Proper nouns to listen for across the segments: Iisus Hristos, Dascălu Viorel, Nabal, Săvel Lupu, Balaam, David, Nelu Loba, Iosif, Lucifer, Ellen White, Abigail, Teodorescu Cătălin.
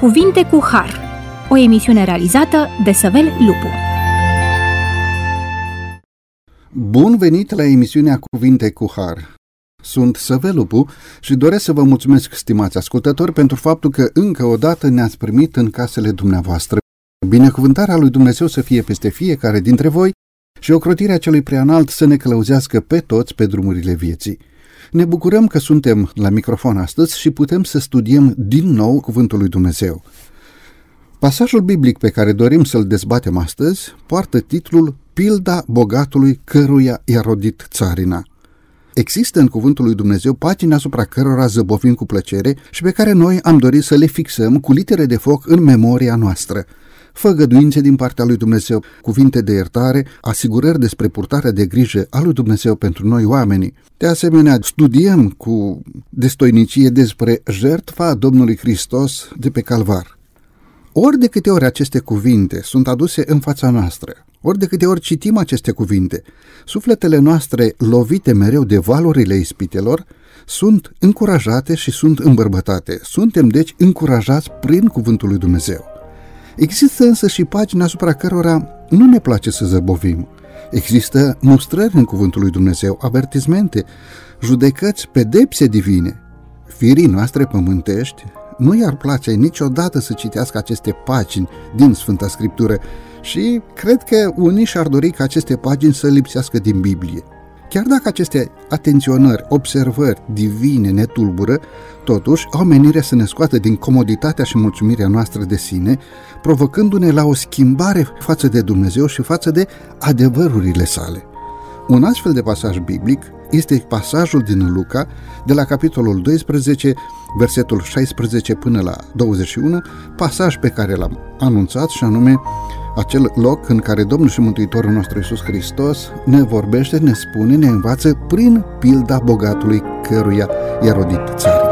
Cuvinte cu Har, o emisiune realizată de Săvel Lupu. Bun venit la emisiunea Cuvinte cu Har. Sunt Săvel Lupu și doresc să vă mulțumesc, stimați ascultători, pentru faptul că încă o dată ne-ați primit în casele dumneavoastră. Binecuvântarea lui Dumnezeu să fie peste fiecare dintre voi și ocrotirea celui preanalt să ne călăuzească pe toți pe drumurile vieții. Ne bucurăm că suntem la microfon astăzi și putem să studiem din nou Cuvântul lui Dumnezeu. Pasajul biblic pe care dorim să-l dezbatem astăzi poartă titlul Pilda bogatului căruia i-a rodit țarina. Există în Cuvântul lui Dumnezeu pagini asupra cărora zăbovim cu plăcere și pe care noi am dorit să le fixăm cu litere de foc în memoria noastră. Făgăduințe din partea lui Dumnezeu, cuvinte de iertare, asigurări despre purtarea de grijă a lui Dumnezeu pentru noi oamenii. De asemenea, studiem cu destoinicie despre jertfa Domnului Hristos de pe Calvar. Ori de câte ori aceste cuvinte sunt aduse în fața noastră, ori de câte ori citim aceste cuvinte, sufletele noastre, lovite mereu de valurile ispitelor, sunt încurajate și sunt îmbărbătate. Suntem, deci, încurajați prin Cuvântul lui Dumnezeu. Există însă și pagini asupra cărora nu ne place să zăbovim. Există mustrări în Cuvântul lui Dumnezeu, avertismente, judecăți, pedepse divine. Firii noastre pământești nu i-ar place niciodată să citească aceste pagini din Sfânta Scriptură și cred că unii și-ar dori ca aceste pagini să lipsească din Biblie. Chiar dacă aceste atenționări, observări divine ne tulbură, totuși au menirea să ne scoată din comoditatea și mulțumirea noastră de sine, provocându-ne la o schimbare față de Dumnezeu și față de adevărurile sale. Un astfel de pasaj biblic este pasajul din Luca, de la capitolul 12, versetul 16 până la 21, pasaj pe care l-am anunțat și anume acel loc în care Domnul și Mântuitorul nostru Iisus Hristos ne vorbește, ne spune, ne învață prin pilda bogatului căruia i-a rodit țarina.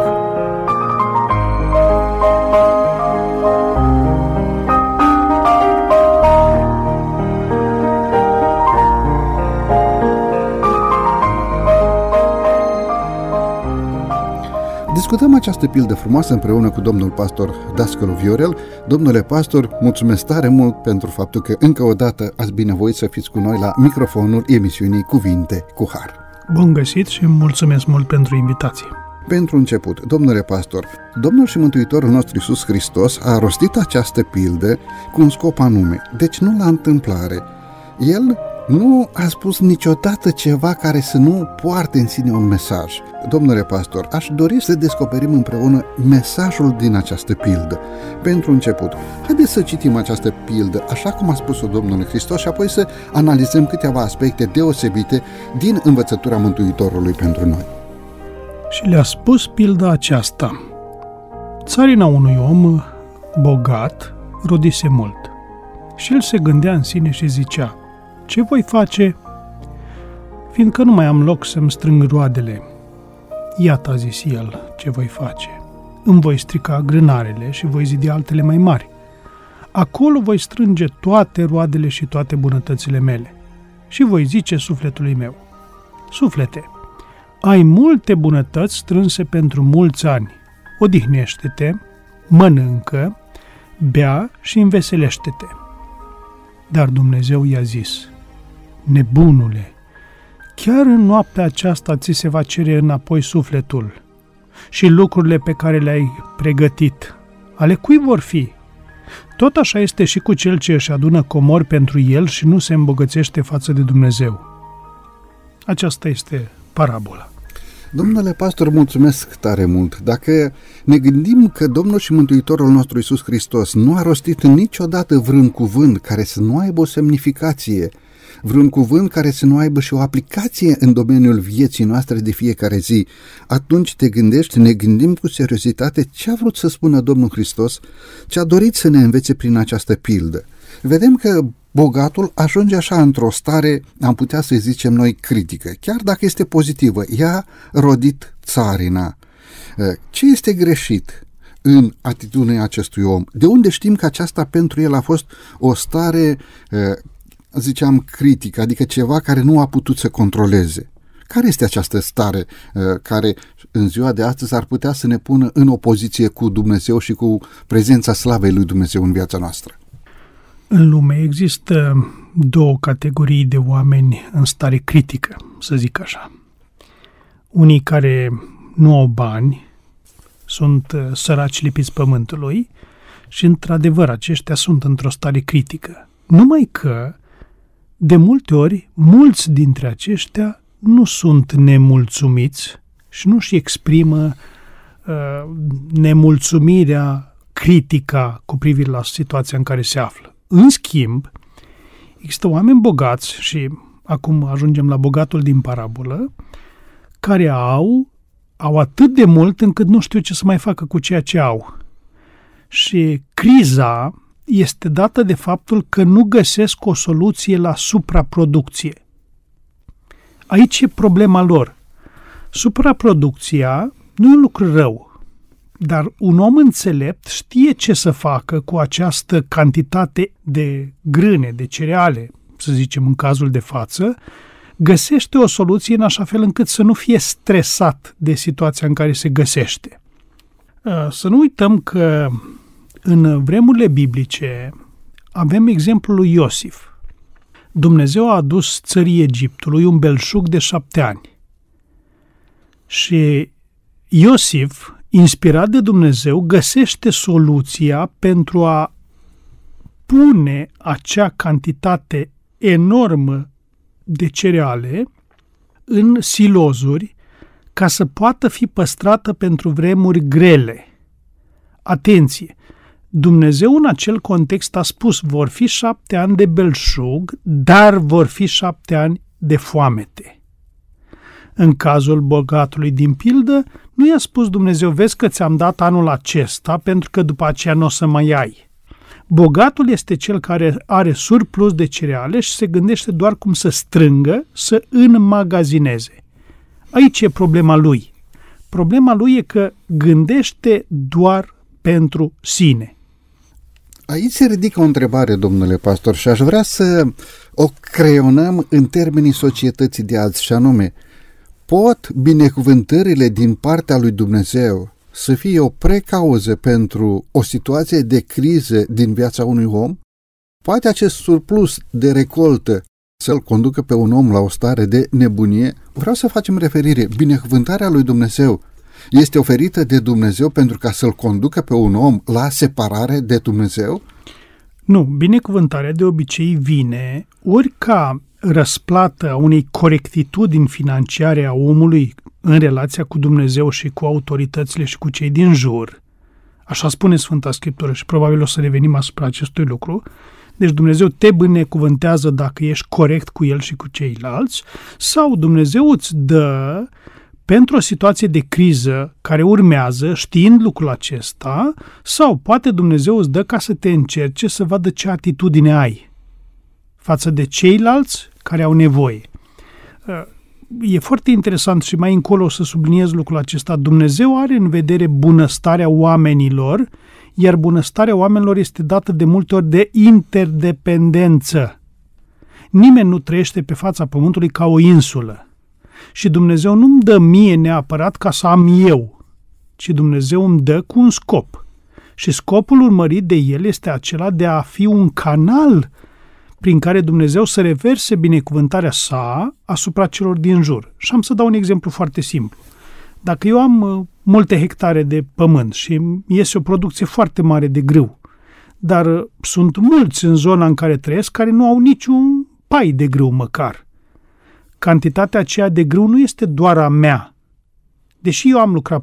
Discutăm această pildă frumoasă împreună cu domnul pastor Dascălu Viorel. Domnule pastor, mulțumesc tare mult pentru faptul că încă o dată ați binevoit să fiți cu noi la microfonul emisiunii Cuvinte cu Har. Bun găsit și mulțumesc mult pentru invitație. Pentru început, domnule pastor, Domnul și Mântuitorul nostru Iisus Hristos a rostit această pildă cu un scop anume, deci nu la întâmplare. El nu a spus niciodată ceva care să nu poarte în sine un mesaj. Domnule pastor, aș dori să descoperim împreună mesajul din această pildă. Pentru început, haideți să citim această pildă așa cum a spus-o Domnul Hristos și apoi să analizăm câteva aspecte deosebite din învățătura Mântuitorului pentru noi. Și le-a spus pilda aceasta. Țarina unui om bogat rodise mult și el se gândea în sine și zicea: ce voi face, fiindcă nu mai am loc să-mi strâng roadele? Iată, a zis el, ce voi face. Îmi voi strica grânarele și voi zidi altele mai mari. Acolo voi strânge toate roadele și toate bunătățile mele. Și voi zice sufletului meu: suflete, ai multe bunătăți strânse pentru mulți ani. Odihnește-te, mănâncă, bea și înveselește-te. Dar Dumnezeu i-a zis: nebunule, chiar în noaptea aceasta ți se va cere înapoi sufletul și lucrurile pe care le-ai pregătit. Ale cui vor fi? Tot așa este și cu cel ce își adună comori pentru el și nu se îmbogățește față de Dumnezeu. Aceasta este parabola. Domnule pastor, mulțumesc tare mult. Dacă ne gândim că Domnul și Mântuitorul nostru Iisus Hristos nu a rostit niciodată vreun cuvânt care să nu aibă o semnificație, vreun cuvânt care să nu aibă și o aplicație în domeniul vieții noastre de fiecare zi, atunci ne gândim cu seriozitate ce a vrut să spună Domnul Hristos, ce a dorit să ne învețe prin această pildă. Vedem că bogatul ajunge așa într-o stare, am putea să-i zicem noi, critică, chiar dacă este pozitivă. I-a rodit țarina. Ce este greșit în atitudinea acestui om? De unde știm că aceasta pentru el a fost o stare, ziceam, critică, adică ceva care nu a putut să controleze? Care este această stare care în ziua de astăzi ar putea să ne pună în opoziție cu Dumnezeu și cu prezența slavei lui Dumnezeu în viața noastră? În lume există două categorii de oameni în stare critică, să zic așa. Unii care nu au bani, sunt săraci lipiți pământului și, într-adevăr, aceștia sunt într-o stare critică. Numai că, de multe ori, mulți dintre aceștia nu sunt nemulțumiți și nu-și exprimă nemulțumirea, critica cu privire la situația în care se află. În schimb, există oameni bogați, și acum ajungem la bogatul din parabolă, care au atât de mult încât nu știu ce să mai facă cu ceea ce au. Și criza este dată de faptul că nu găsesc o soluție la supraproducție. Aici e problema lor. Supraproducția nu e un lucru rău, dar un om înțelept știe ce să facă cu această cantitate de grâne, de cereale, să zicem în cazul de față, găsește o soluție în așa fel încât să nu fie stresat de situația în care se găsește. Să nu uităm că în vremurile biblice avem exemplul lui Iosif. Dumnezeu a adus țării Egiptului un belșug de 7 ani. Și Iosif, inspirat de Dumnezeu, găsește soluția pentru a pune acea cantitate enormă de cereale în silozuri ca să poată fi păstrată pentru vremuri grele. Atenție! Dumnezeu în acel context a spus: vor fi 7 ani de belșug, dar vor fi 7 ani de foamete. În cazul bogatului din pildă, nu i-a spus Dumnezeu: vezi că ți-am dat anul acesta pentru că după aceea nu o să mai ai. Bogatul este cel care are surplus de cereale și se gândește doar cum să strângă, să înmagazineze. Aici e problema lui. Problema lui e că gândește doar pentru sine. Aici se ridică o întrebare, domnule pastor, și aș vrea să o creionăm în termenii societății de azi, și anume: pot binecuvântările din partea lui Dumnezeu să fie o precauză pentru o situație de criză din viața unui om? Poate acest surplus de recoltă să-l conducă pe un om la o stare de nebunie? Vreau să facem referire. Binecuvântarea lui Dumnezeu este oferită de Dumnezeu pentru ca să-l conducă pe un om la separare de Dumnezeu? Nu, binecuvântarea de obicei vine ori ca răsplată a unei corectitudini financiare a omului în relația cu Dumnezeu și cu autoritățile și cu cei din jur. Așa spune Sfânta Scriptură și probabil o să revenim asupra acestui lucru. Deci Dumnezeu te binecuvântează dacă ești corect cu El și cu ceilalți, sau Dumnezeu îți dă pentru o situație de criză care urmează, știind lucrul acesta, sau poate Dumnezeu îți dă ca să te încerce, să vadă ce atitudine ai față de ceilalți care au nevoie. E foarte interesant și mai încolo o să subliniez lucrul acesta. Dumnezeu are în vedere bunăstarea oamenilor, iar bunăstarea oamenilor este dată de multe ori de interdependență. Nimeni nu trăiește pe fața pământului ca o insulă. Și Dumnezeu nu-mi dă mie neapărat ca să am eu, ci Dumnezeu îmi dă cu un scop. Și scopul urmărit de El este acela de a fi un canal prin care Dumnezeu să reverse binecuvântarea sa asupra celor din jur. Și am să dau un exemplu foarte simplu. Dacă eu am multe hectare de pământ și iese o producție foarte mare de grâu, dar sunt mulți în zona în care trăiesc care nu au niciun pai de grâu măcar. Cantitatea aceea de grâu nu este doar a mea. Deși eu am lucrat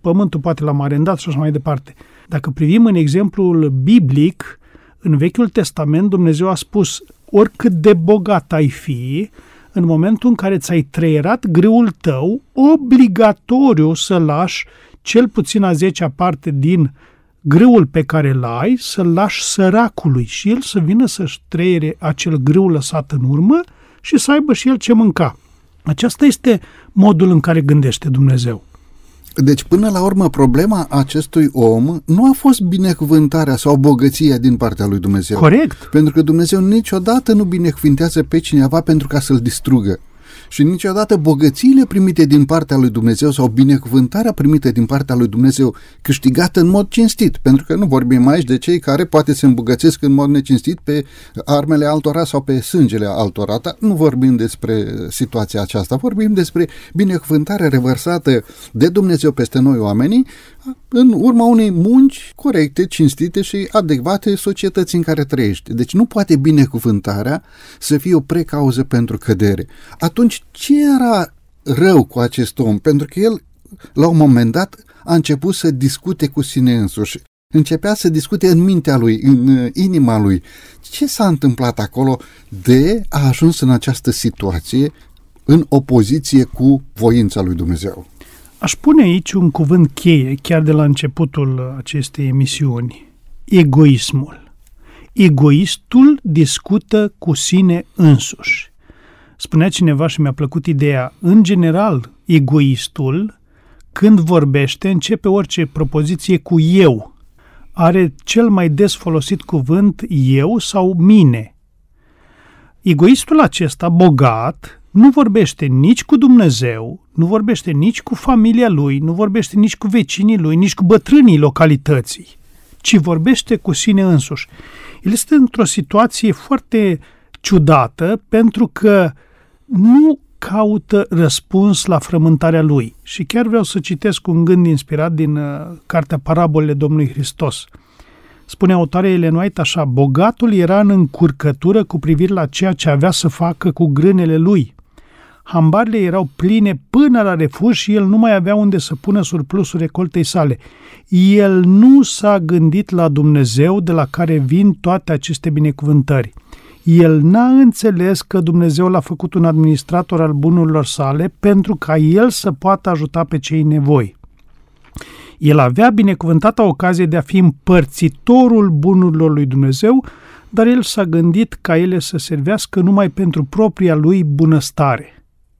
pământul poate l-am arendat și așa mai departe. Dacă privim în exemplul biblic, în Vechiul Testament Dumnezeu a spus: oricât de bogat ai fi, în momentul în care ți-ai trăierat grâul tău, obligatoriu să lași cel puțin a 10-a parte din grâul pe care îl ai, să-l lași săracului și el să vină să-și trăiere acel grâu lăsat în urmă și să aibă și el ce mânca. Aceasta este modul în care gândește Dumnezeu. Deci, până la urmă, problema acestui om nu a fost binecuvântarea sau bogăția din partea lui Dumnezeu. Corect. Pentru că Dumnezeu niciodată nu binecuvântează pe cineva pentru ca să-l distrugă. și niciodată bogățiile primite din partea lui Dumnezeu sau binecuvântarea primită din partea lui Dumnezeu câștigată în mod cinstit, pentru că nu vorbim aici de cei care poate se îmbogățesc în mod necinstit pe armele altora sau pe sângele altora, nu vorbim despre situația aceasta, vorbim despre binecuvântarea revărsată de Dumnezeu peste noi oamenii în urma unei munci corecte, cinstite și adecvate societății în care trăiești. Deci nu poate binecuvântarea să fie o precauză pentru cădere. Atunci ce era rău cu acest om? Pentru că el la un moment dat a început să discute cu sine însuși. Începea să discute în mintea lui, în inima lui. Ce s-a întâmplat acolo de a ajuns în această situație în opoziție cu voința lui Dumnezeu? Aș pune aici un cuvânt cheie, chiar de la începutul acestei emisiuni. Egoismul. Egoistul discută cu sine însuși. Spunea cineva și mi-a plăcut ideea, în general, egoistul, când vorbește, începe orice propoziție cu eu. Are cel mai des folosit cuvânt eu sau mine. Egoistul acesta, bogat, nu vorbește nici cu Dumnezeu, nu vorbește nici cu familia lui, nu vorbește nici cu vecinii lui, nici cu bătrânii localității, ci vorbește cu sine însuși. El este într-o situație foarte ciudată pentru că nu caută răspuns la frământarea lui. Și chiar vreau să citesc un gând inspirat din cartea Parabolele Domnului Hristos. Spune autoarea Ellen White așa: bogatul era în încurcătură cu privire la ceea ce avea să facă cu grânele lui. Hambarele erau pline până la refuș și el nu mai avea unde să pună surplusul recoltei sale. El nu s-a gândit la Dumnezeu de la care vin toate aceste binecuvântări. El n-a înțeles că Dumnezeu l-a făcut un administrator al bunurilor sale pentru ca el să poată ajuta pe cei nevoi. El avea binecuvântata ocazie de a fi împărțitorul bunurilor lui Dumnezeu, dar el s-a gândit ca ele să servească numai pentru propria lui bunăstare.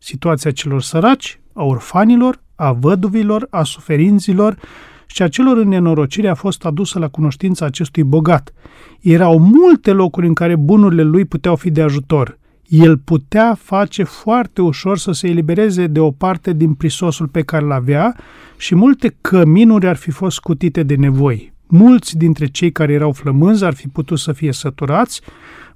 Situația celor săraci, a orfanilor, a văduvilor, a suferinților și a celor în nenorocire a fost adusă la cunoștința acestui bogat. Erau multe locuri în care bunurile lui puteau fi de ajutor. El putea face foarte ușor să se elibereze de o parte din prisosul pe care l-avea și multe căminuri ar fi fost scutite de nevoi. Mulți dintre cei care erau flămânzi ar fi putut să fie săturați,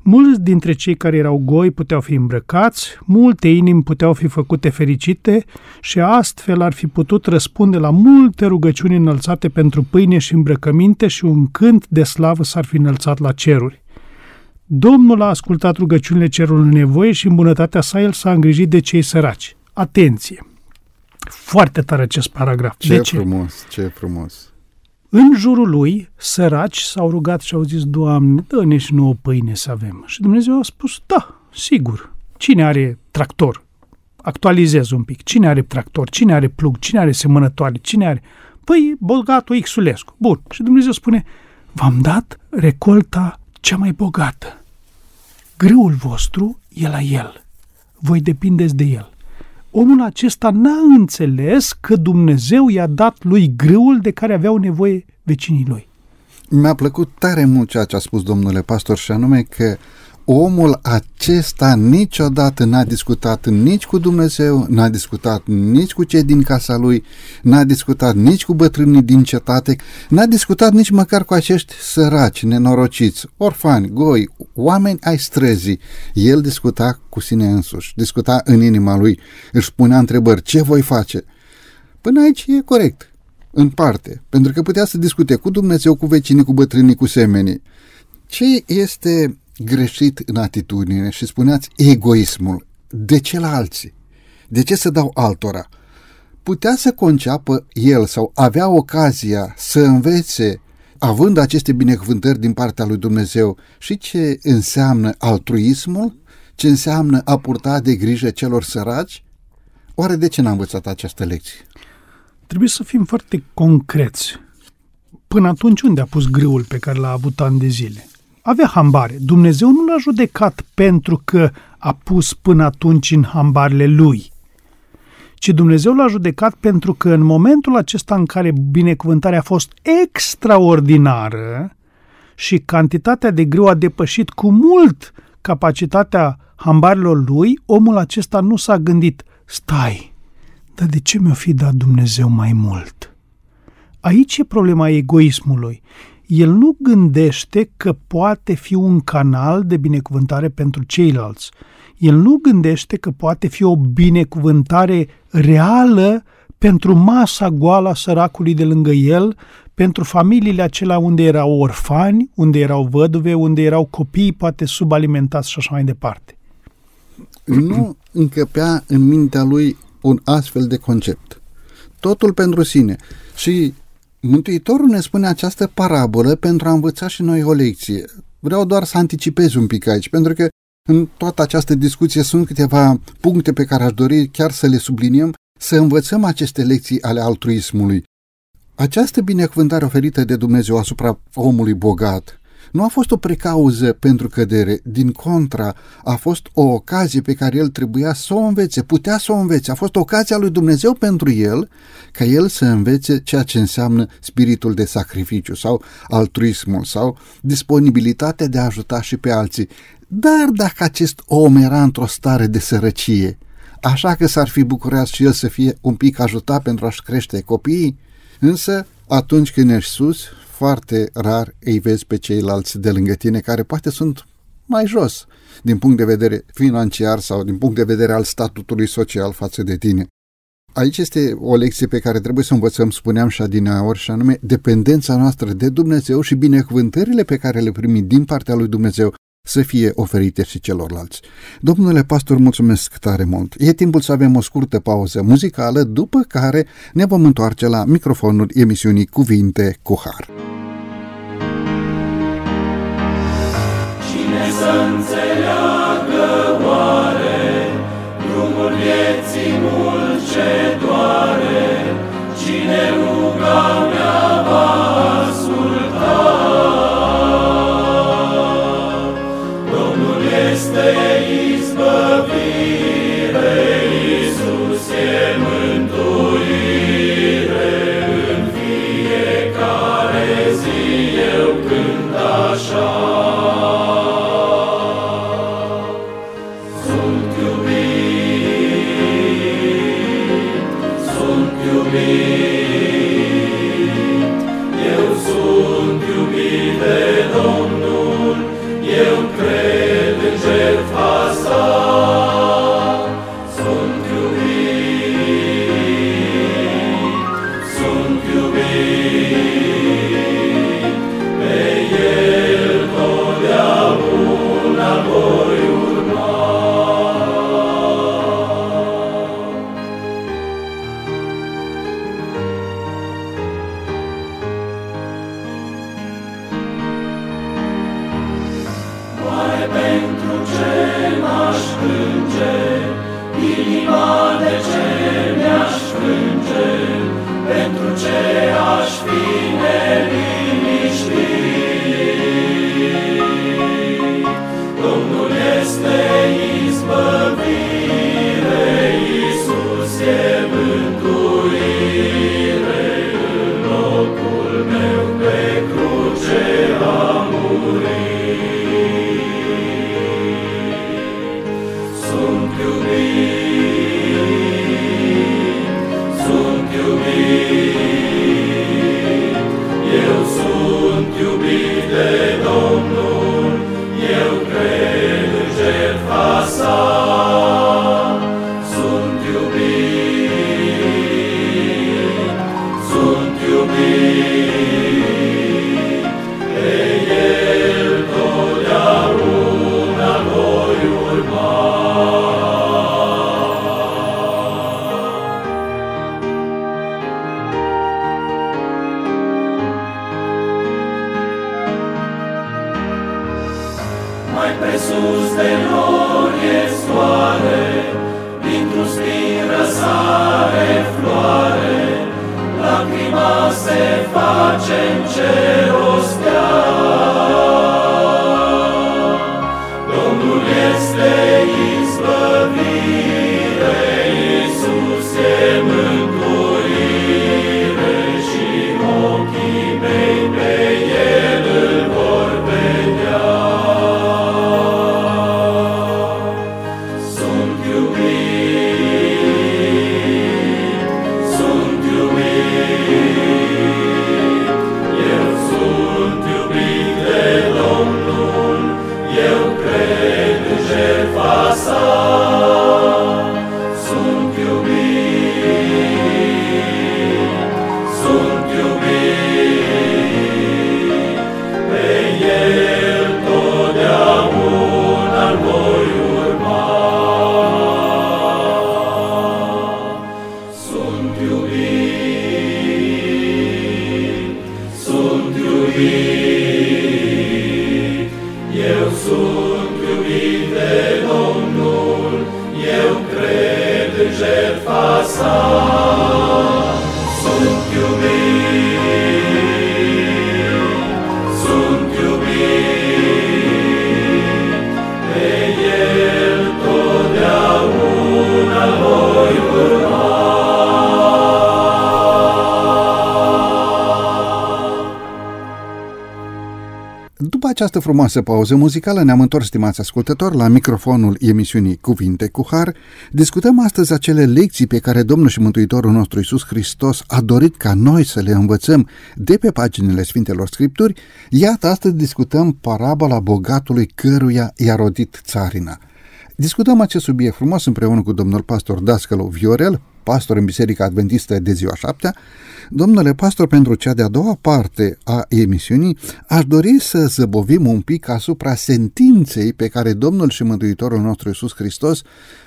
mulți dintre cei care erau goi puteau fi îmbrăcați, multe inimi puteau fi făcute fericite și astfel ar fi putut răspunde la multe rugăciuni înălțate pentru pâine și îmbrăcăminte și un cânt de slavă s-ar fi înălțat la ceruri. Domnul a ascultat rugăciunile celor nevoie și în bunătatea sa el s-a îngrijit de cei săraci. Atenție! Foarte tare acest paragraf. Ce frumos! În jurul lui, săraci s-au rugat și au zis: Doamne, dă-ne și nouă pâine să avem. Și Dumnezeu a spus: da, sigur. Cine are tractor? Actualizez un pic. Cine are tractor? Cine are plug? Cine are semănătoare? Cine are? Păi, bogatul Xulescu. Bun. Și Dumnezeu spune: v-am dat recolta cea mai bogată. Grâul vostru e la el. Voi depindeți de el. Omul acesta n-a înțeles că Dumnezeu i-a dat lui grâul de care aveau nevoie vecinii lui. Mi-a plăcut tare mult ceea ce a spus domnule pastor și anume că omul acesta niciodată n-a discutat nici cu Dumnezeu, n-a discutat nici cu cei din casa lui, n-a discutat nici cu bătrânii din cetate, n-a discutat nici măcar cu acești săraci, nenorociți, orfani, goi, oameni ai străzii. El discuta cu sine însuși, discuta în inima lui, își punea întrebări: ce voi face? Până aici e corect, în parte, pentru că putea să discute cu Dumnezeu, cu vecinii, cu bătrânii, cu semenii. Ce este greșit în atitudine și spuneați egoismul. De ce la alții? De ce să dau altora? Putea să conceapă el sau avea ocazia să învețe, având aceste binecuvântări din partea lui Dumnezeu, și ce înseamnă altruismul, ce înseamnă a purta de grijă celor săraci? Oare de ce n-a învățat această lecție? Trebuie să fim foarte concreți. Până atunci unde a pus grâul pe care l-a avut ani de zile? Avea hambare. Dumnezeu nu l-a judecat pentru că a pus până atunci în hambarele lui, ci Dumnezeu l-a judecat pentru că în momentul acesta în care binecuvântarea a fost extraordinară și cantitatea de grâu a depășit cu mult capacitatea hambarilor lui, omul acesta nu s-a gândit: stai, dar de ce mi-o fi dat Dumnezeu mai mult? Aici e problema egoismului. El nu gândește că poate fi un canal de binecuvântare pentru ceilalți. El nu gândește că poate fi o binecuvântare reală pentru masa goală a săracului de lângă el, pentru familiile acelea unde erau orfani, unde erau văduve, unde erau copii, poate subalimentați și așa mai departe. Nu încăpea în mintea lui un astfel de concept. Totul pentru sine. Și Mântuitorul ne spune această parabolă pentru a învăța și noi o lecție. Vreau doar să anticipez un pic aici, pentru că în toată această discuție sunt câteva puncte pe care aș dori chiar să le subliniem, să învățăm aceste lecții ale altruismului. Această binecuvântare oferită de Dumnezeu asupra omului bogat nu a fost o precauză pentru cădere, din contra, a fost o ocazie pe care el trebuia să o învețe, putea să o învețe, a fost ocazia lui Dumnezeu pentru el, ca el să învețe ceea ce înseamnă spiritul de sacrificiu sau altruismul sau disponibilitatea de a ajuta și pe alții. Dar dacă acest om era într-o stare de sărăcie, așa că s-ar fi bucurat și el să fie un pic ajutat pentru a-și crește copiii, însă atunci când ești sus, foarte rar îi vezi pe ceilalți de lângă tine care poate sunt mai jos din punct de vedere financiar sau din punct de vedere al statutului social față de tine. Aici este o lecție pe care trebuie să învățăm, spuneam și adineaori, și anume dependența noastră de Dumnezeu și binecuvântările pe care le primim din partea lui Dumnezeu să fie oferite și celorlalți. Domnule pastor, mulțumesc tare mult. E timpul să avem o scurtă pauză muzicală, după care ne vom întoarce la microfonul emisiunii Cuvinte cu Har. Cine să înțeleagă oare drumul vieții mult ce doare? Cine ruga mea va asculta? Este izbăvire, Iisus e mântuire, în fiecare zi eu cânt așa. Sunt iubit, eu sunt iubit de Domnul, eu cred. jertfa sa sunt iubit, sunt iubit. Pe el totdeauna voi urma. După această frumoasă pauză muzicală ne-am întors, stimați ascultători, la microfonul emisiunii Cuvinte cu Har. Discutăm astăzi acele lecții pe care Domnul și Mântuitorul nostru Iisus Hristos a dorit ca noi să le învățăm de pe paginile Sfintelor Scripturi. Iată, astăzi discutăm parabola bogatului căruia i-a rodit țarina. Discutăm acest subiect frumos împreună cu domnul pastor Dascălu Viorel, pastor în Biserica Adventistă de Ziua Șaptea. Domnule pastor, pentru cea de-a doua parte a emisiunii, aș dori să zăbovim un pic asupra sentinței pe care Domnul și Mântuitorul nostru Iisus Hristos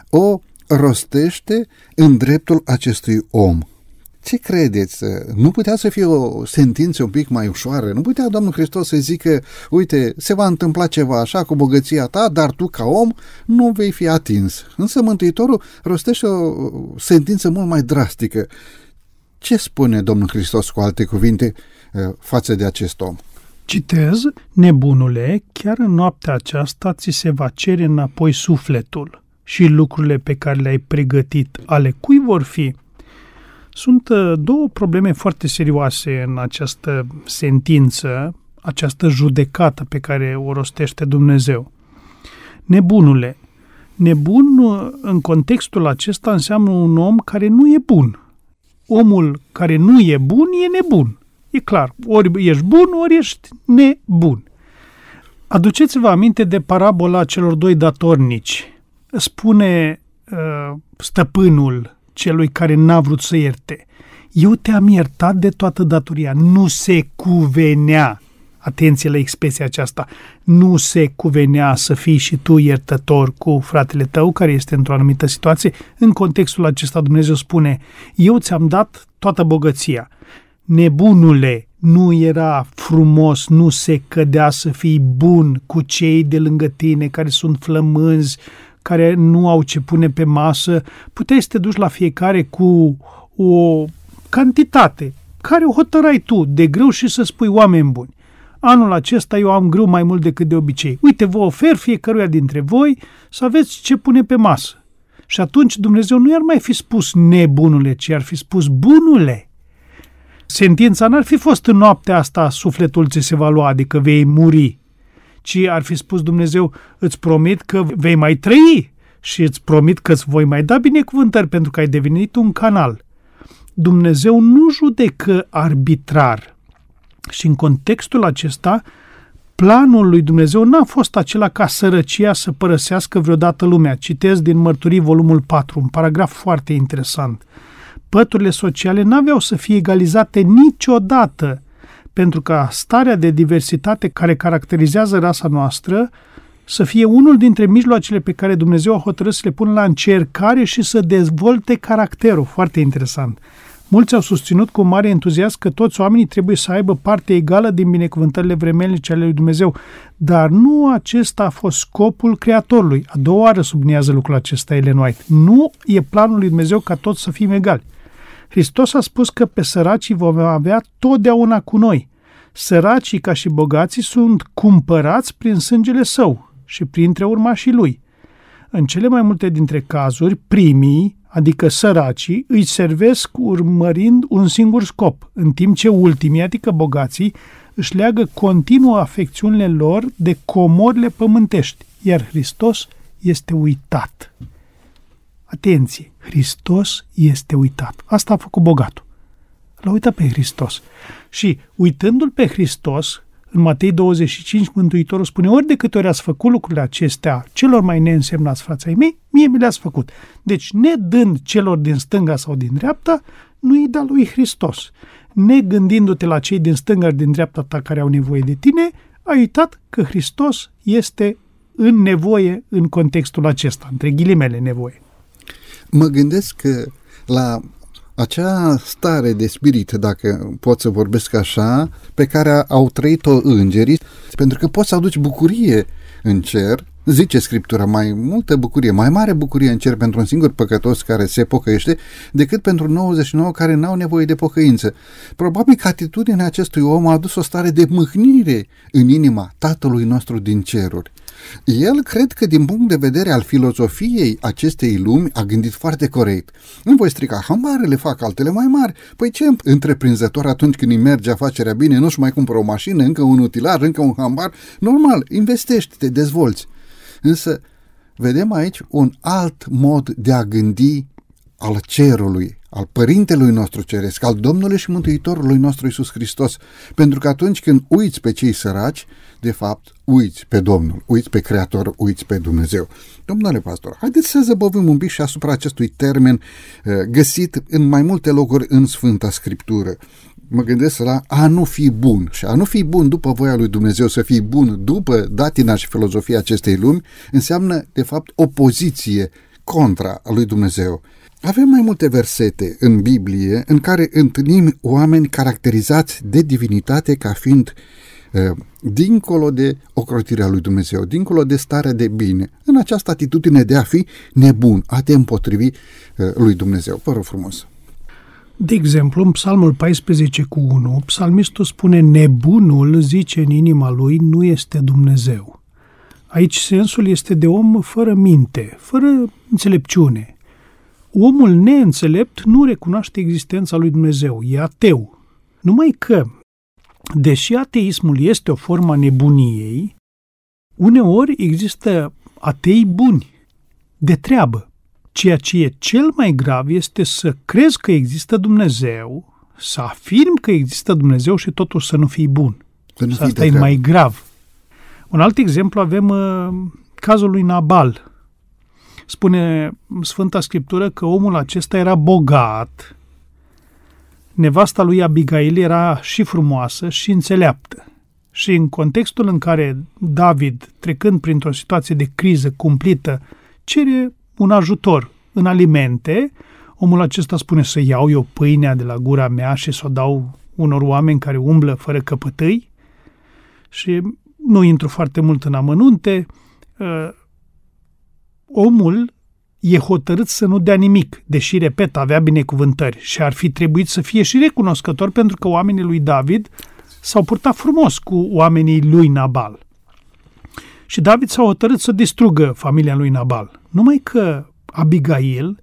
o rostește în dreptul acestui om. Ce credeți? Nu putea să fie o sentință un pic mai ușoară? Nu putea Domnul Hristos să zică, uite, se va întâmpla ceva așa cu bogăția ta, dar tu ca om nu vei fi atins. Însă Mântuitorul rostește o sentință mult mai drastică. Ce spune Domnul Hristos, cu alte cuvinte, față de acest om? Citez, nebunule, chiar în noaptea aceasta ți se va cere înapoi sufletul și lucrurile pe care le-ai pregătit ale cui vor fi? Sunt două probleme foarte serioase în această sentință, această judecată pe care o rostește Dumnezeu. Nebunule, nebun în contextul acesta înseamnă un om care nu e bun. Omul care nu e bun e nebun. E clar, ori ești bun, ori ești nebun. Aduceți-vă aminte de parabola celor doi datornici. Spune stăpânul celui care n-a vrut să ierte: eu te-am iertat de toată datoria. Nu se cuvenea, atenție la expresia aceasta, nu se cuvenea să fii și tu iertător cu fratele tău care este într-o anumită situație. În contextul acesta Dumnezeu spune, eu ți-am dat toată bogăția. Nebunule, nu era frumos, nu se cădea să fii bun cu cei de lângă tine care sunt flămânzi, care nu au ce pune pe masă. Puteai să te duci la fiecare cu o cantitate care o hotărai tu de greu și să spui, oameni buni, anul acesta eu am greu mai mult decât de obicei. Uite, vă ofer fiecăruia dintre voi să aveți ce pune pe masă. Și atunci Dumnezeu nu i-ar mai fi spus nebunule, ci ar fi spus bunule. Sentința n-ar fi fost în noaptea asta sufletul ți se va lua, adică vei muri, ci ar fi spus Dumnezeu, îți promit că vei mai trăi și îți promit că îți voi mai da binecuvântări pentru că ai devenit un canal. Dumnezeu nu judecă arbitrar. Și în contextul acesta, planul lui Dumnezeu n-a fost acela ca sărăcia să părăsească vreodată lumea. Citez din Mărturii, volumul 4, un paragraf foarte interesant. Păturile sociale n-aveau să fie egalizate niciodată, pentru ca starea de diversitate care caracterizează rasa noastră să fie unul dintre mijloacele pe care Dumnezeu a hotărât să le pună la încercare și să dezvolte caracterul. Foarte interesant. Mulți au susținut cu mare entuziasm că toți oamenii trebuie să aibă parte egală din binecuvântările vremelnice ale lui Dumnezeu, dar nu acesta a fost scopul Creatorului. A doua oară subliniază lucrul acesta Ellen White. Nu e planul lui Dumnezeu ca toți să fim egali. Hristos a spus că pe săracii vom avea totdeauna cu noi. Săracii, ca și bogații, sunt cumpărați prin sângele său și printre urmașii lui. În cele mai multe dintre cazuri, primii, adică săracii, îi servesc urmărind un singur scop, în timp ce ultimii, adică bogații, își leagă continuu afecțiunile lor de comorile pământești, iar Hristos este uitat. Atenție! Hristos este uitat. Asta a făcut bogatul. L-a uitat pe Hristos. Și uitându-L pe Hristos, în Matei 25, Mântuitorul spune, ori de câte ori ați făcut lucrurile acestea celor mai neînsemnați frații mei, mie mi le-ați făcut. Deci, ne dând celor din stânga sau din dreapta, nu-i da lui Hristos. Ne gândindu-te la cei din stânga și din dreapta ta care au nevoie de tine, ai uitat că Hristos este în nevoie în contextul acesta, între ghilimele nevoie. Mă gândesc că la acea stare de spirit, dacă pot să vorbesc așa, pe care au trăit-o îngerii, pentru că poți să aduci bucurie în cer, zice Scriptura, mai multă bucurie, mai mare bucurie în cer pentru un singur păcătos care se pocăiește, decât pentru 99 care n-au nevoie de pocăință. Probabil că atitudinea acestui om a adus o stare de mâhnire în inima Tatălui nostru din ceruri. El cred că din punct de vedere al filozofiei acestei lumi a gândit foarte corect. Nu voi strica hamarele, fac altele mai mari. Păi ce întreprinzător atunci când îi merge afacerea bine, nu-și mai cumpără o mașină, încă un utilar, încă un hambar. Normal, investești, te dezvolți. Însă vedem aici un alt mod de a gândi al cerului, al Părintelui nostru Ceresc, al Domnului și Mântuitorului nostru Iisus Hristos. Pentru că atunci când uiți pe cei săraci, de fapt uiți pe Domnul, uiți pe Creator, uiți pe Dumnezeu. Domnule pastor, haideți să zăbovim un pic și asupra acestui termen găsit în mai multe locuri în Sfânta Scriptură. Mă gândesc la a nu fi bun și a nu fi bun după voia lui Dumnezeu, să fii bun după datina și filozofia acestei lumi, înseamnă de fapt opoziție contra lui Dumnezeu. Avem mai multe versete în Biblie în care întâlnim oameni caracterizați de divinitate ca fiind dincolo de ocrotirea lui Dumnezeu, dincolo de starea de bine, în această atitudine de a fi nebun, a te împotrivi lui Dumnezeu. Vă rog frumos! De exemplu, în Psalmul 14:1, psalmistul spune: nebunul zice în inima lui, nu este Dumnezeu. Aici sensul este de om fără minte, fără înțelepciune. Omul neînțelept nu recunoaște existența lui Dumnezeu, e ateu. Numai că, deși ateismul este o formă a nebuniei, uneori există atei buni, de treabă. Ceea ce e cel mai grav este să crezi că există Dumnezeu, să afirmi că există Dumnezeu și totuși să nu fii bun. Asta e mai grav. Un alt exemplu avem cazul lui Nabal. Spune Sfânta Scriptură că omul acesta era bogat, nevasta lui Abigail era și frumoasă și înțeleaptă. Și în contextul în care David, trecând printr-o situație de criză cumplită, cere un ajutor în alimente, omul acesta spune: să iau eu pâinea de la gura mea și să o dau unor oameni care umblă fără căpătâi? Și nu intru foarte mult în amănunte, omul e hotărât să nu dea nimic, deși, repet, avea binecuvântări și ar fi trebuit să fie și recunoscător pentru că oamenii lui David s-au purtat frumos cu oamenii lui Nabal. Și David s-a hotărât să distrugă familia lui Nabal. Numai că Abigail,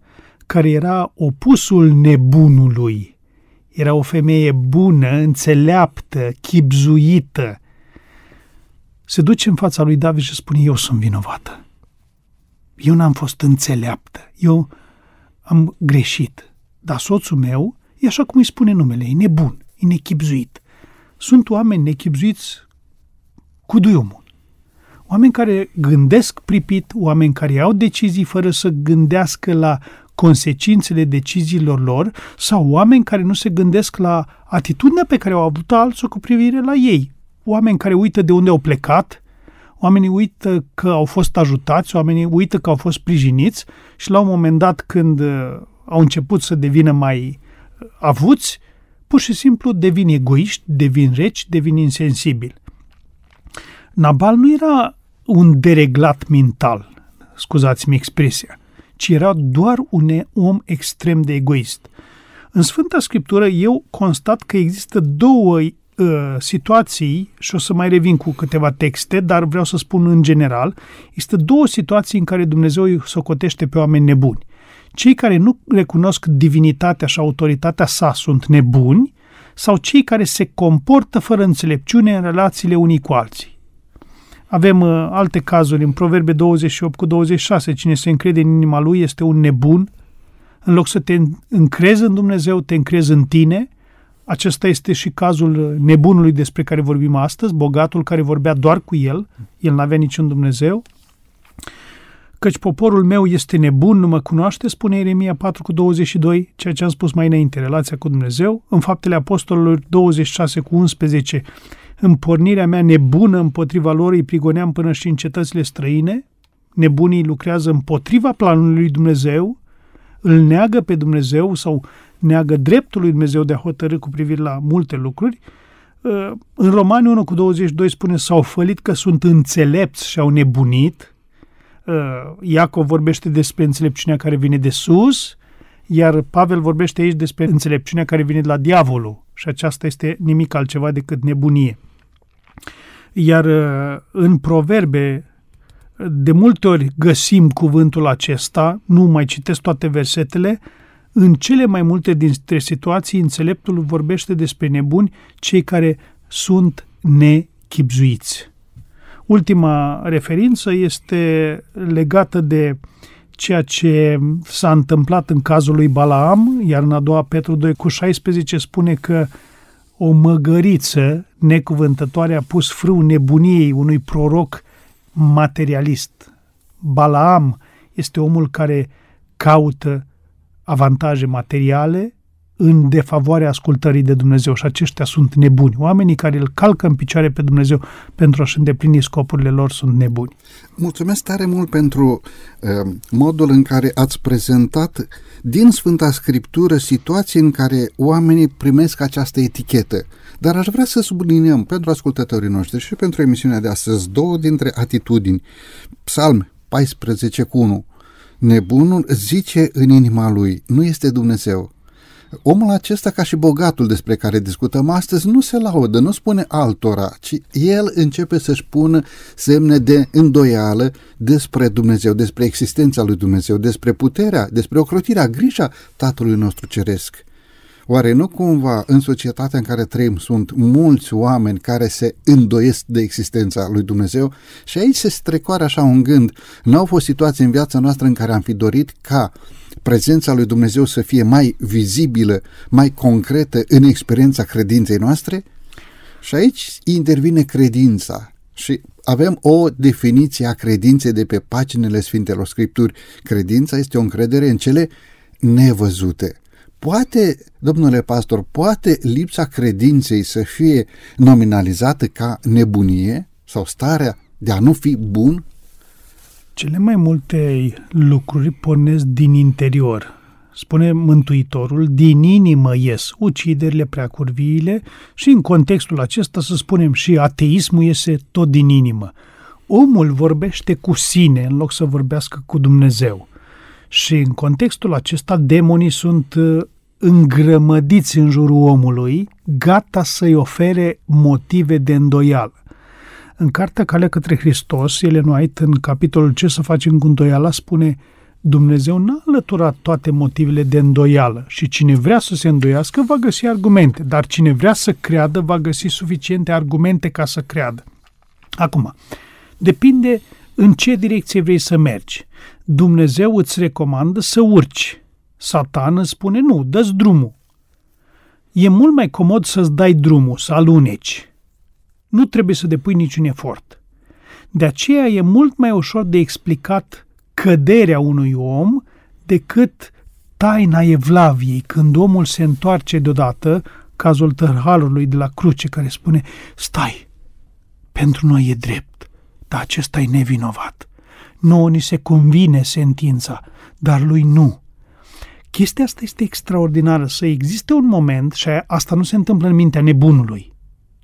care era opusul nebunului, era o femeie bună, înțeleaptă, chibzuită, se duce în fața lui David și spune: eu sunt vinovată. Eu n-am fost înțeleaptă. Eu am greșit. Dar soțul meu e așa cum îi spune numele, e nebun, e nechibzuit. Sunt oameni nechibzuiți cu duiumul. Oameni care gândesc pripit, oameni care iau decizii fără să gândească la consecințele deciziilor lor, sau oameni care nu se gândesc la atitudinea pe care au avut-o alții cu privire la ei. Oameni care uită de unde au plecat, oamenii uită că au fost ajutați, oamenii uită că au fost sprijiniți și la un moment dat când au început să devină mai avuți, pur și simplu devin egoiști, devin reci, devin insensibili. Nabal nu era un dereglat mental, scuzați-mi expresia, ci era doar un om extrem de egoist. În Sfânta Scriptură eu constat că există două situații, și o să mai revin cu câteva texte, dar vreau să spun în general, există două situații în care Dumnezeu îi socotește pe oameni nebuni. Cei care nu recunosc divinitatea și autoritatea sa sunt nebuni, sau cei care se comportă fără înțelepciune în relațiile unii cu alții. Avem alte cazuri în Proverbe 28:26. Cine se încrede în inima lui este un nebun. În loc să te încrezi în Dumnezeu, te încrezi în tine. Acesta este și cazul nebunului despre care vorbim astăzi, bogatul care vorbea doar cu el. El n-avea niciun Dumnezeu. Căci poporul meu este nebun, nu mă cunoaște, spune Ieremia 4:22, ceea ce am spus mai înainte, relația cu Dumnezeu. În Faptele Apostolilor 26:11, în pornirea mea nebună împotriva lor îi prigoneam până și în cetățile străine. Nebunii lucrează împotriva planului lui Dumnezeu, îl neagă pe Dumnezeu sau neagă dreptul lui Dumnezeu de a hotărî cu privire la multe lucruri. În Romani 1:22 spune s-au fălit că sunt înțelepți și au nebunit. Iacov vorbește despre înțelepciunea care vine de sus, iar Pavel vorbește aici despre înțelepciunea care vine de la diavolul și aceasta este nimic altceva decât nebunie. Iar în Proverbe de multe ori găsim cuvântul acesta, nu mai citesc toate versetele, în cele mai multe dintre situații înțeleptul vorbește despre nebuni, cei care sunt nechibzuiți. Ultima referință este legată de ceea ce s-a întâmplat în cazul lui Balaam, iar în a doua Petru 2:16 spune că o măgăriță necuvântătoare a pus frâu nebuniei unui proroc materialist. Balaam este omul care caută avantaje materiale în defavoarea ascultării de Dumnezeu și aceștia sunt nebuni. Oamenii care îl calcă în picioare pe Dumnezeu pentru a-și îndeplini scopurile lor sunt nebuni. Mulțumesc tare mult pentru modul în care ați prezentat din Sfânta Scriptură situații în care oamenii primesc această etichetă. Dar aș vrea să subliniem pentru ascultătorii noștri și pentru emisiunea de astăzi două dintre atitudini. Psalm 14:1. Nebunul zice în inima lui, nu este Dumnezeu. Omul acesta, ca și bogatul despre care discutăm astăzi, nu se laudă, nu spune altora, ci el începe să-și pună semne de îndoială despre Dumnezeu, despre existența lui Dumnezeu, despre puterea, despre ocrotirea, grija Tatălui nostru Ceresc. Oare nu cumva în societatea în care trăim sunt mulți oameni care se îndoiesc de existența lui Dumnezeu? Și aici se strecoară așa un gând. N-au fost situații în viața noastră în care am fi dorit ca prezența lui Dumnezeu să fie mai vizibilă, mai concretă în experiența credinței noastre? Și aici intervine credința. Și avem o definiție a credinței de pe paginile Sfintelor Scripturi. Credința este o încredere în cele nevăzute. Poate, domnule pastor, poate lipsa credinței să fie nominalizată ca nebunie sau starea de a nu fi bun? Cele mai multe lucruri pornesc din interior. Spune Mântuitorul, din inimă ies uciderile, preacurviile și în contextul acesta să spunem și ateismul iese tot din inimă. Omul vorbește cu sine în loc să vorbească cu Dumnezeu. Și în contextul acesta demonii sunt îngrămădiți în jurul omului, gata să-i ofere motive de îndoială. În cartea Calea către Hristos, Ellen White, în capitolul Ce să facem cu îndoiala, spune Dumnezeu n-a alăturat toate motivele de îndoială și cine vrea să se îndoiască va găsi argumente, dar cine vrea să creadă va găsi suficiente argumente ca să creadă. Acum, depinde în ce direcție vrei să mergi. Dumnezeu îți recomandă să urci. Satan îți spune nu, dă-ți drumul. E mult mai comod să-ți dai drumul, să aluneci. Nu trebuie să depui niciun efort. De aceea e mult mai ușor de explicat căderea unui om decât taina evlaviei, când omul se întoarce deodată, cazul târhalului de la cruce care spune stai, pentru noi e drept, dar acesta e nevinovat. Nouă ni se convine sentința, dar lui nu. Chestia asta este extraordinară, să existe un moment, și asta nu se întâmplă în mintea nebunului,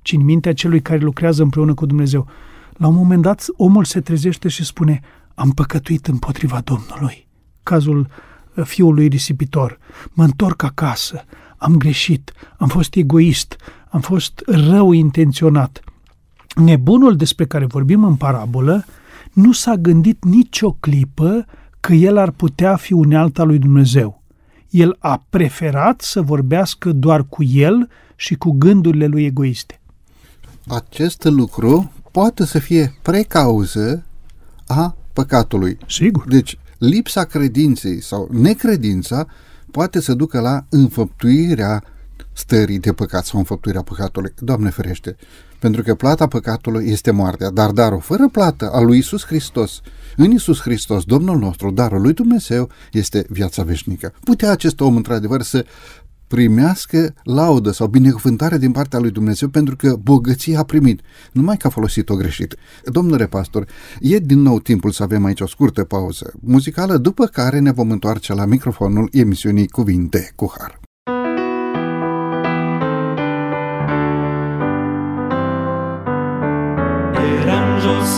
ci în mintea celui care lucrează împreună cu Dumnezeu. La un moment dat, omul se trezește și spune, am păcătuit împotriva Domnului. Cazul fiului risipitor. Mă întorc acasă, am greșit, am fost egoist, am fost rău intenționat. Nebunul despre care vorbim în parabolă nu s-a gândit nicio clipă că el ar putea fi unealta lui Dumnezeu. El a preferat să vorbească doar cu el și cu gândurile lui egoiste. Acest lucru poate să fie precauză a păcatului. Sigur. Deci lipsa credinței sau necredința poate să ducă la înfăptuirea stării de păcat sau înfăptuirea păcatului. Doamne ferește! Pentru că plata păcatului este moartea, dar darul fără plată al lui Iisus Hristos, în Iisus Hristos, Domnul nostru, darul lui Dumnezeu, este viața veșnică. Putea acest om, într-adevăr, să primească laudă sau binecuvântare din partea lui Dumnezeu pentru că bogăția a primit, numai că a folosit-o greșit. Domnule pastor, e din nou timpul să avem aici o scurtă pauză muzicală, după care ne vom întoarce la microfonul emisiunii Cuvinte cu Har.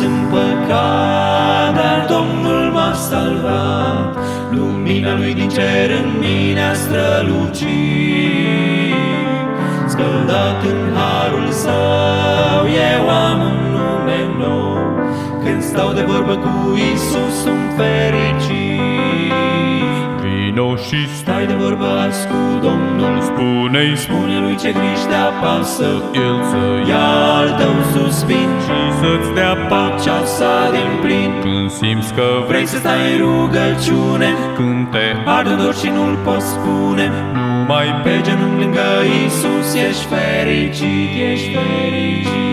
în păcat, dar Domnul m-a salvat. Lumina lui din cer în mine a strălucit, scăldat în harul său, eu am un nume nou. Când stau de vorbă cu Iisus, sunt fericit. Vino și stai de vorbă azi cu Domnul, spune-i, spune lui ce griji te apasă, el să ia al tău suspin și să-ți dea pacea sa din plin. Când simți că vrei să stai în rugăciune, când te arde în dor și nu-l poți spune, numai pe genunchi lângă Iisus ești fericit, ești fericit.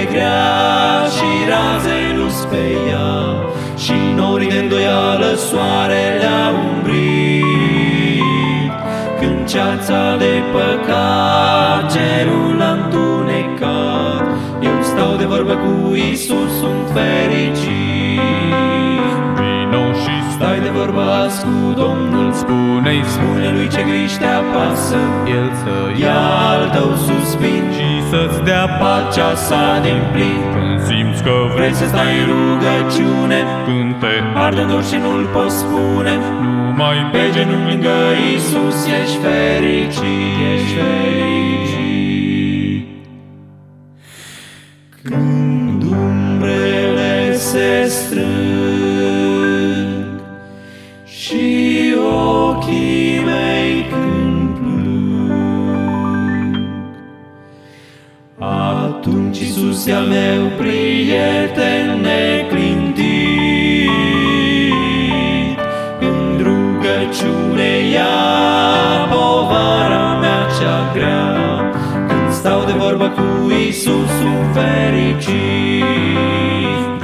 E grea și raze nu-s pe ea, și norii de îndoială soarele a umbrit. Când ceața de păcat cerul a întunecat, eu stau de vorbă cu Iisus, sunt fericit. Vino și stai de vorbă azi cu Domnul, spune-i, spune lui ce griji te apasă, el să ia al tău suspin și să-ți dea pacea sa din plin. Când simți că vrei să stai în rugăciune, când te arde dor și nu-l poți spune, numai pe genunchi lângă Iisus ești fericit, ești fericit. Când umbrele se strâng și ochii mei când plâng, atunci Iisus e-al meu prieten neclintit. În rugăciune ia povara mea cea grea, când stau de vorbă cu Iisus sunt fericit.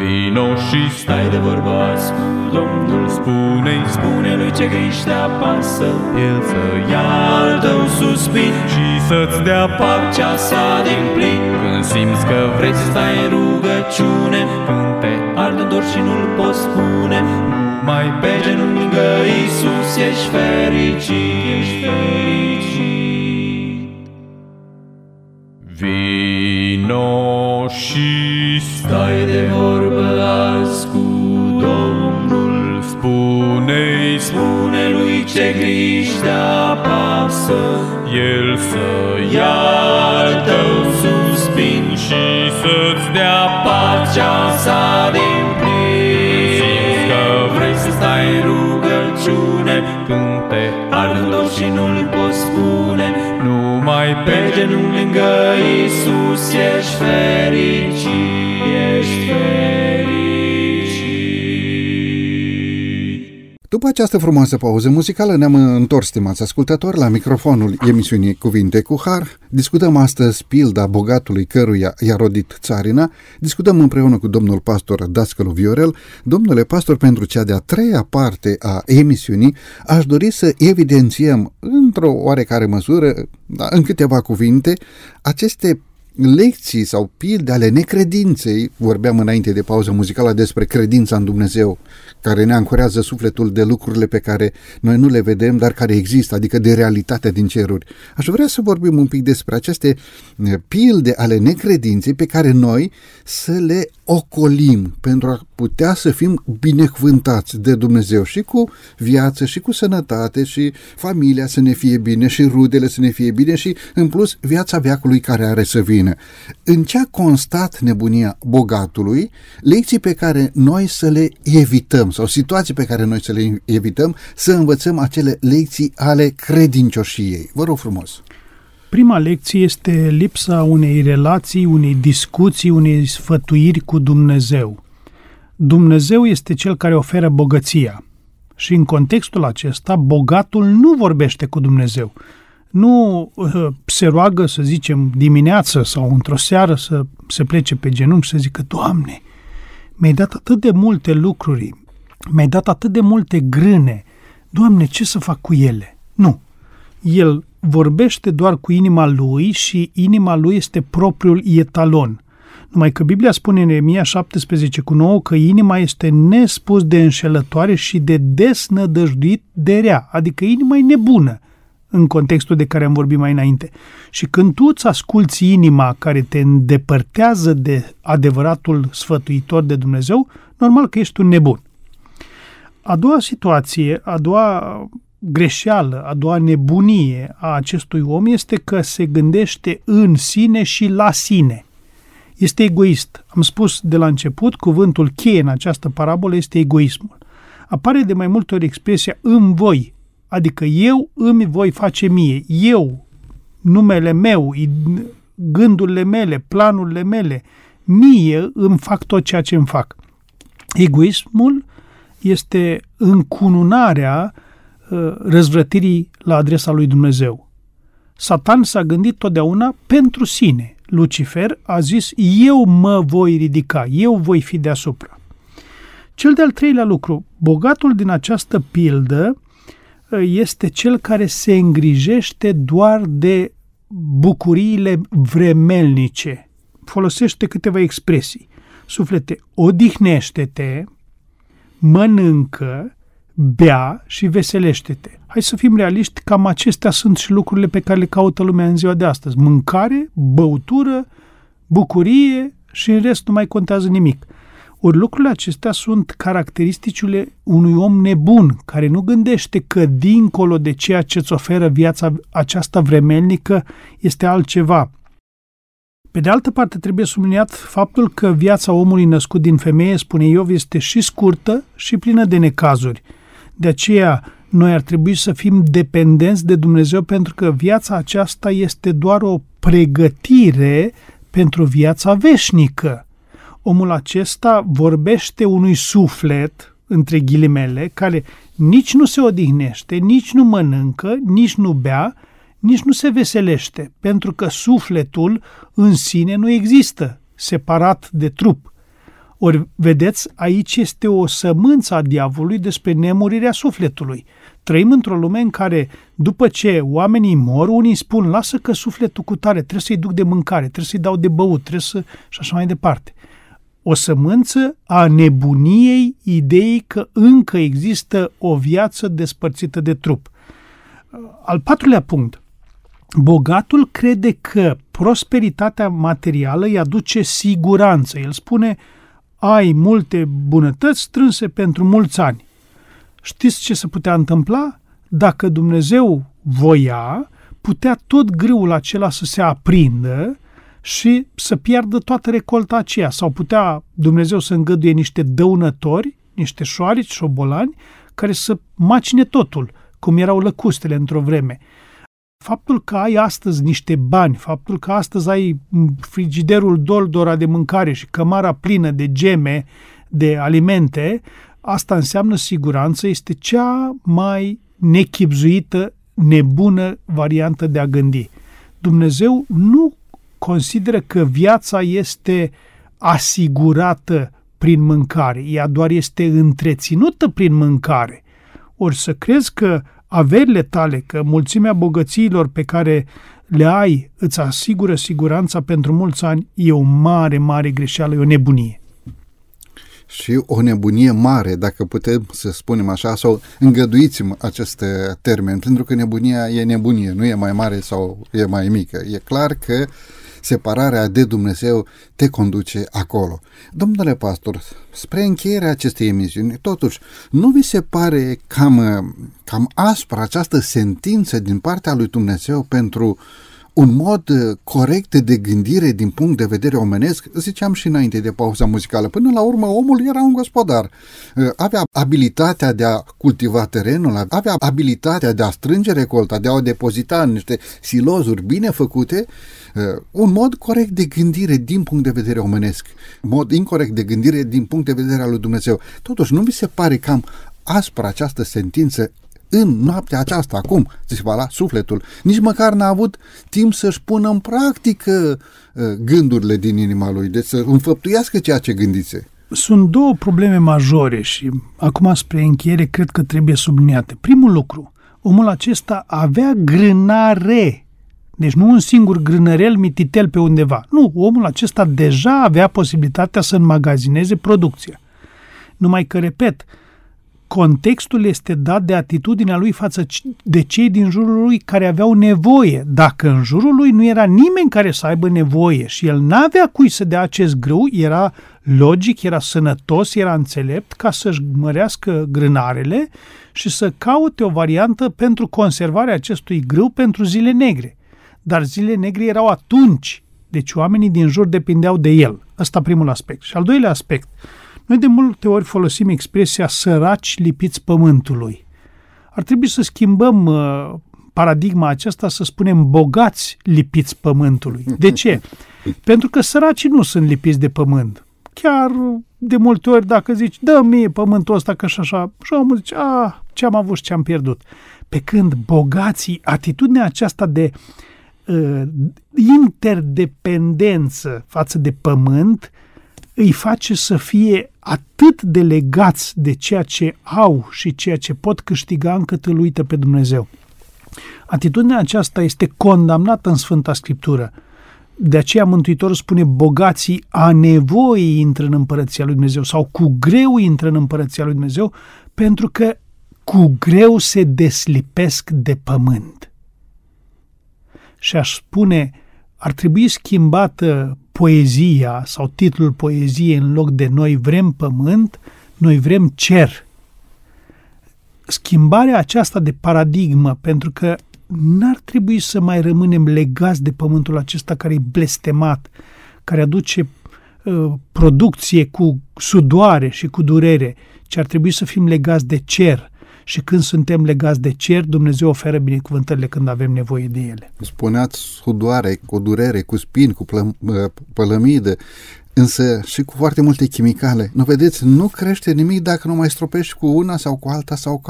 Vino și stai de vorbă azi cu Domnul, spune-i, spune lui ce griji te apasă, el să ia al tău suspin și să-ți dea pacea sa din plin. Când simți că vrei să stai în rugăciune, când te arde dor și nu-l poți spune, numai pe genunchi lângă Iisus ești fericit, ești fericit. Vino și stai de vorbă azi cu Domnul, spune-i, spune lui ce griji te apasă, el să ia al tău suspin și să-ți dea pacea sa din plin. Simți că vrei să stai în rugăciune, când te arde dor și nu-l poți spune, numai pe genunchi lângă Iisus ești fericit, ești fericit. După această frumoasă pauză muzicală ne-am întors, stimați ascultători, la microfonul emisiunii Cuvinte cu Har. Discutăm astăzi pilda bogatului căruia i-a rodit țarina. Discutăm împreună cu domnul pastor Dascălu Viorel. Domnule pastor, pentru cea de-a treia parte a emisiunii aș dori să evidențiem într-o oarecare măsură, în câteva cuvinte, aceste lecții sau pilde ale necredinței. Vorbeam înainte de pauza muzicală despre credința în Dumnezeu, care ne ancorează sufletul de lucrurile pe care noi nu le vedem, dar care există, adică de realitatea din ceruri. Aș vrea să vorbim un pic despre aceste pilde ale necredinței pe care noi să le ocolim pentru a putea să fim binecuvântați de Dumnezeu și cu viață și cu sănătate și familia să ne fie bine și rudele să ne fie bine și în plus viața veacului care are să vină. În ce a constat nebunia bogatului, lecții pe care noi să le evităm sau situații pe care noi să le evităm, să învățăm acele lecții ale credincioșiei. Vă rog frumos! Prima lecție este lipsa unei relații, unei discuții, unei sfătuiri cu Dumnezeu. Dumnezeu este cel care oferă bogăția și în contextul acesta bogatul nu vorbește cu Dumnezeu. Nu se roagă, să zicem, dimineață sau într-o seară să se plece pe genunchi să zică: Doamne, mi-ai dat atât de multe lucruri, mi-ai dat atât de multe grâne, Doamne, ce să fac cu ele? Nu. El vorbește doar cu inima lui și inima lui este propriul etalon. Numai că Biblia spune în Ieremia 17,9 că inima este nespus de înșelătoare și de desnădăjduit de rea, adică inima e nebună. în contextul de care am vorbit mai înainte. Și când tu îți asculți inima care te îndepărtează de adevăratul sfătuitor de Dumnezeu, normal că ești un nebun. A doua situație, a doua greșeală, a doua nebunie a acestui om este că se gândește în sine și la sine. Este egoist. Am spus de la început, cuvântul cheie în această parabolă este egoismul. Apare de mai multe ori expresia în voi, adică eu îmi voi face mie, eu, numele meu, gândurile mele, planurile mele, mie îmi fac tot ceea ce îmi fac. Egoismul este încununarea răzvrătirii la adresa lui Dumnezeu. Satan s-a gândit totdeauna pentru sine. Lucifer a zis, eu mă voi ridica, eu voi fi deasupra. Cel de-al treilea lucru, bogatul din această pildă este cel care se îngrijește doar de bucuriile vremelnice. Folosește câteva expresii. Suflete, odihnește-te, mănâncă, bea și veselește-te. Hai să fim realiști, cam acestea sunt și lucrurile pe care le caută lumea în ziua de astăzi. Mâncare, băutură, bucurie și în rest nu mai contează nimic. Ori lucrurile acestea sunt caracteristicile unui om nebun, care nu gândește că dincolo de ceea ce îți oferă viața aceasta vremelnică este altceva. Pe de altă parte, trebuie subliniat faptul că viața omului născut din femeie, spune Iov, este și scurtă și plină de necazuri. De aceea, noi ar trebui să fim dependenți de Dumnezeu pentru că viața aceasta este doar o pregătire pentru viața veșnică. Omul acesta vorbește unui suflet, între ghilimele, care nici nu se odihnește, nici nu mănâncă, nici nu bea, nici nu se veselește, pentru că sufletul în sine nu există, separat de trup. Ori, vedeți, aici este o sămânță a diavolului despre nemurirea sufletului. Trăim într-o lume în care, după ce oamenii mor, unii spun, lasă că sufletul cu tare, trebuie să-i duc de mâncare, trebuie să-i dau de băut, trebuie să... și așa mai departe. O sămânță a nebuniei ideii că încă există o viață despărțită de trup. Al patrulea punct. Bogatul crede că prosperitatea materială îi aduce siguranță. El spune, ai multe bunătăți strânse pentru mulți ani. Știți ce se putea întâmpla? Dacă Dumnezeu voia, putea tot grâul acela să se aprindă și să piardă toată recolta aceea. Sau putea Dumnezeu să îngăduie niște dăunători, niște șoarici, șobolani, care să macine totul, cum erau lăcustele într-o vreme. Faptul că ai astăzi niște bani, faptul că astăzi ai frigiderul dol-dora de mâncare și cămara plină de geme, de alimente, asta înseamnă siguranță, este cea mai nechibzuită, nebună variantă de a gândi. Dumnezeu nu consideră că viața este asigurată prin mâncare, ea doar este întreținută prin mâncare. Ori să crezi că averile tale, că mulțimea bogățiilor pe care le ai îți asigură siguranța pentru mulți ani, e o mare, mare greșeală, e o nebunie. Și o nebunie mare, dacă putem să spunem așa, sau îngăduiți-mi acest termen, pentru că nebunia e nebunie, nu e mai mare sau e mai mică. E clar că separarea de Dumnezeu te conduce acolo. Domnule pastor, spre încheierea acestei emisiuni, totuși, nu vi se pare cam aspră această sentință din partea lui Dumnezeu pentru un mod corect de gândire din punct de vedere omenesc? Ziceam și înainte de pauza muzicală, până la urmă omul era un gospodar. Avea abilitatea de a cultiva terenul, avea abilitatea de a strânge recolta, de a o depozita în niște silozuri bine făcute. Un mod corect de gândire din punct de vedere omenesc, mod incorect de gândire din punct de vedere al lui Dumnezeu. Totuși, nu vi se pare cam aspră această sentință în noaptea aceasta, acum, se va la sufletul? Nici măcar n-a avut timp să-și pună în practică gândurile din inima lui, deci să înfăptuiască ceea ce gândițe. Sunt două probleme majore și acum, spre încheiere, cred că trebuie subliniate. Primul lucru, omul acesta avea grânare, deci nu un singur grânărel mititel pe undeva. Nu, omul acesta deja avea posibilitatea să înmagazineze producția. Numai că, repet, Contextul este dat de atitudinea lui față de cei din jurul lui care aveau nevoie. Dacă în jurul lui nu era nimeni care să aibă nevoie și el n-avea cui să dea acest grâu, era logic, era sănătos, era înțelept ca să-și mărească grânarele și să caute o variantă pentru conservarea acestui grâu pentru zile negre. Dar zile negre erau atunci, deci oamenii din jur depindeau de el. Ăsta primul aspect. Și al doilea aspect. Noi de multe ori folosim expresia săraci lipiți pământului. Ar trebui să schimbăm paradigma aceasta, să spunem bogați lipiți pământului. De ce? Pentru că săracii nu sunt lipiți de pământ. Chiar de multe ori dacă zici, dă-mi mie pământul ăsta că și așa, și omul zice, a, ce-am avut și ce-am pierdut. Pe când bogații, atitudinea aceasta de interdependență față de pământ, îi face să fie atât de legați de ceea ce au și ceea ce pot câștiga încât îl uită pe Dumnezeu. Atitudinea aceasta este condamnată în Sfânta Scriptură. De aceea Mântuitorul spune bogații a nevoii intră în Împărăția lui Dumnezeu sau cu greu intră în Împărăția lui Dumnezeu pentru că cu greu se deslipesc de pământ. Și aș spune, ar trebui schimbată poezia sau titlul poeziei în loc de noi vrem pământ, noi vrem cer. Schimbarea aceasta de paradigmă, pentru că n-ar trebui să mai rămânem legați de pământul acesta care e blestemat, care aduce producție cu sudoare și cu durere, ci ar trebui să fim legați de cer. Și când suntem legați de cer, Dumnezeu oferă binecuvântările când avem nevoie de ele. Spuneați sudoare, cu durere, cu spini, cu pălămidă, însă și cu foarte multe chimicale. Nu vedeți, nu crește nimic dacă nu mai stropești cu una sau cu alta sau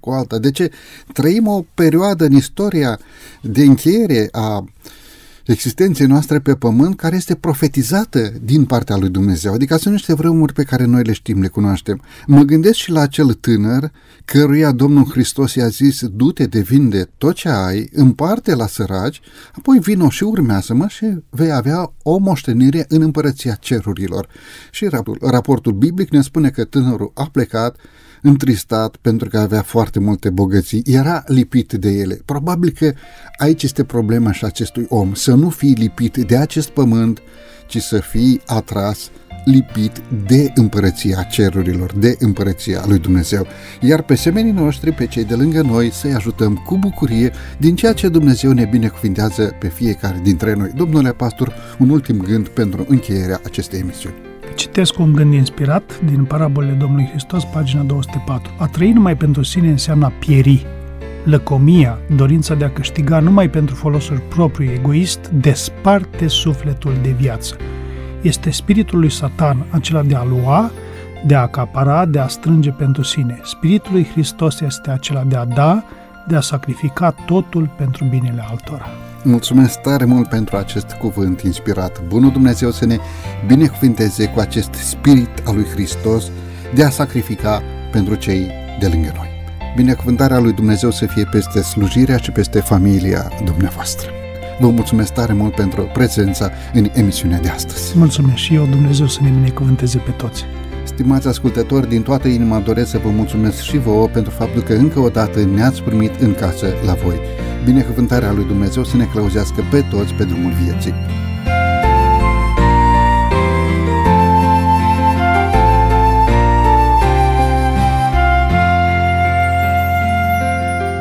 cu alta. De ce? Trăim o perioadă în istoria de încheiere a existenței noastre pe pământ care este profetizată din partea lui Dumnezeu. Adică sunt niște vremuri pe care noi le știm, le cunoaștem. Mă gândesc și la acel tânăr căruia Domnul Hristos i-a zis du-te, de vinde tot ce ai, împarte la săraci, apoi vino și urmează-mă și vei avea o moștenire în Împărăția Cerurilor. Și raportul biblic ne spune că tânărul a plecat întristat pentru că avea foarte multe bogății, era lipit de ele. Probabil că aici este problema și acestui om, să nu fii lipit de acest pământ, ci să fii atras, lipit de Împărăția Cerurilor, de Împărăția lui Dumnezeu. Iar pe semenii noștri, pe cei de lângă noi, să-i ajutăm cu bucurie din ceea ce Dumnezeu ne binecuvintează pe fiecare dintre noi. Domnule pastor, un ultim gând pentru încheierea acestei emisiuni. Citesc un gând inspirat din Parabolele Domnului Hristos, pagina 204. A trăi numai pentru sine înseamnă a pieri. Lăcomia, dorința de a câștiga numai pentru folosul propriu egoist, desparte sufletul de viață. Este spiritul lui Satan, acela de a lua, de a acapara, de a strânge pentru sine. Spiritul lui Hristos este acela de a da, de a sacrifica totul pentru binele altora. Mulțumesc tare mult pentru acest cuvânt inspirat. Bunul Dumnezeu să ne binecuvânteze cu acest spirit al lui Hristos de a sacrifica pentru cei de lângă noi. Binecuvântarea lui Dumnezeu să fie peste slujirea și peste familia dumneavoastră. Vă mulțumesc tare mult pentru prezența în emisiunea de astăzi. Mulțumesc și eu, Dumnezeu să ne binecuvânteze pe toți. Stimați ascultători, din toată inima doresc să vă mulțumesc și vouă pentru faptul că încă o dată ne-ați primit în casă la voi. Binecuvântarea lui Dumnezeu să ne călăuzească pe toți pe drumul vieții.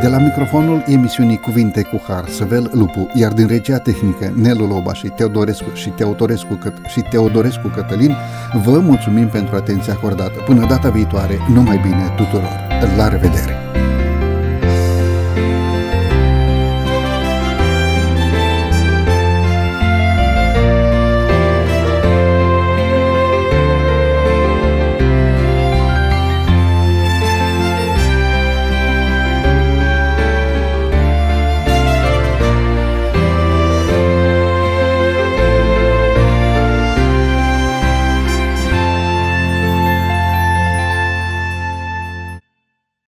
De la microfonul emisiunii Cuvinte cu Har, Săvel Lupu, iar din regia tehnică Nelu Loba și Teodorescu Cătălin, vă mulțumim pentru atenția acordată. Până data viitoare, numai bine tuturor! La revedere!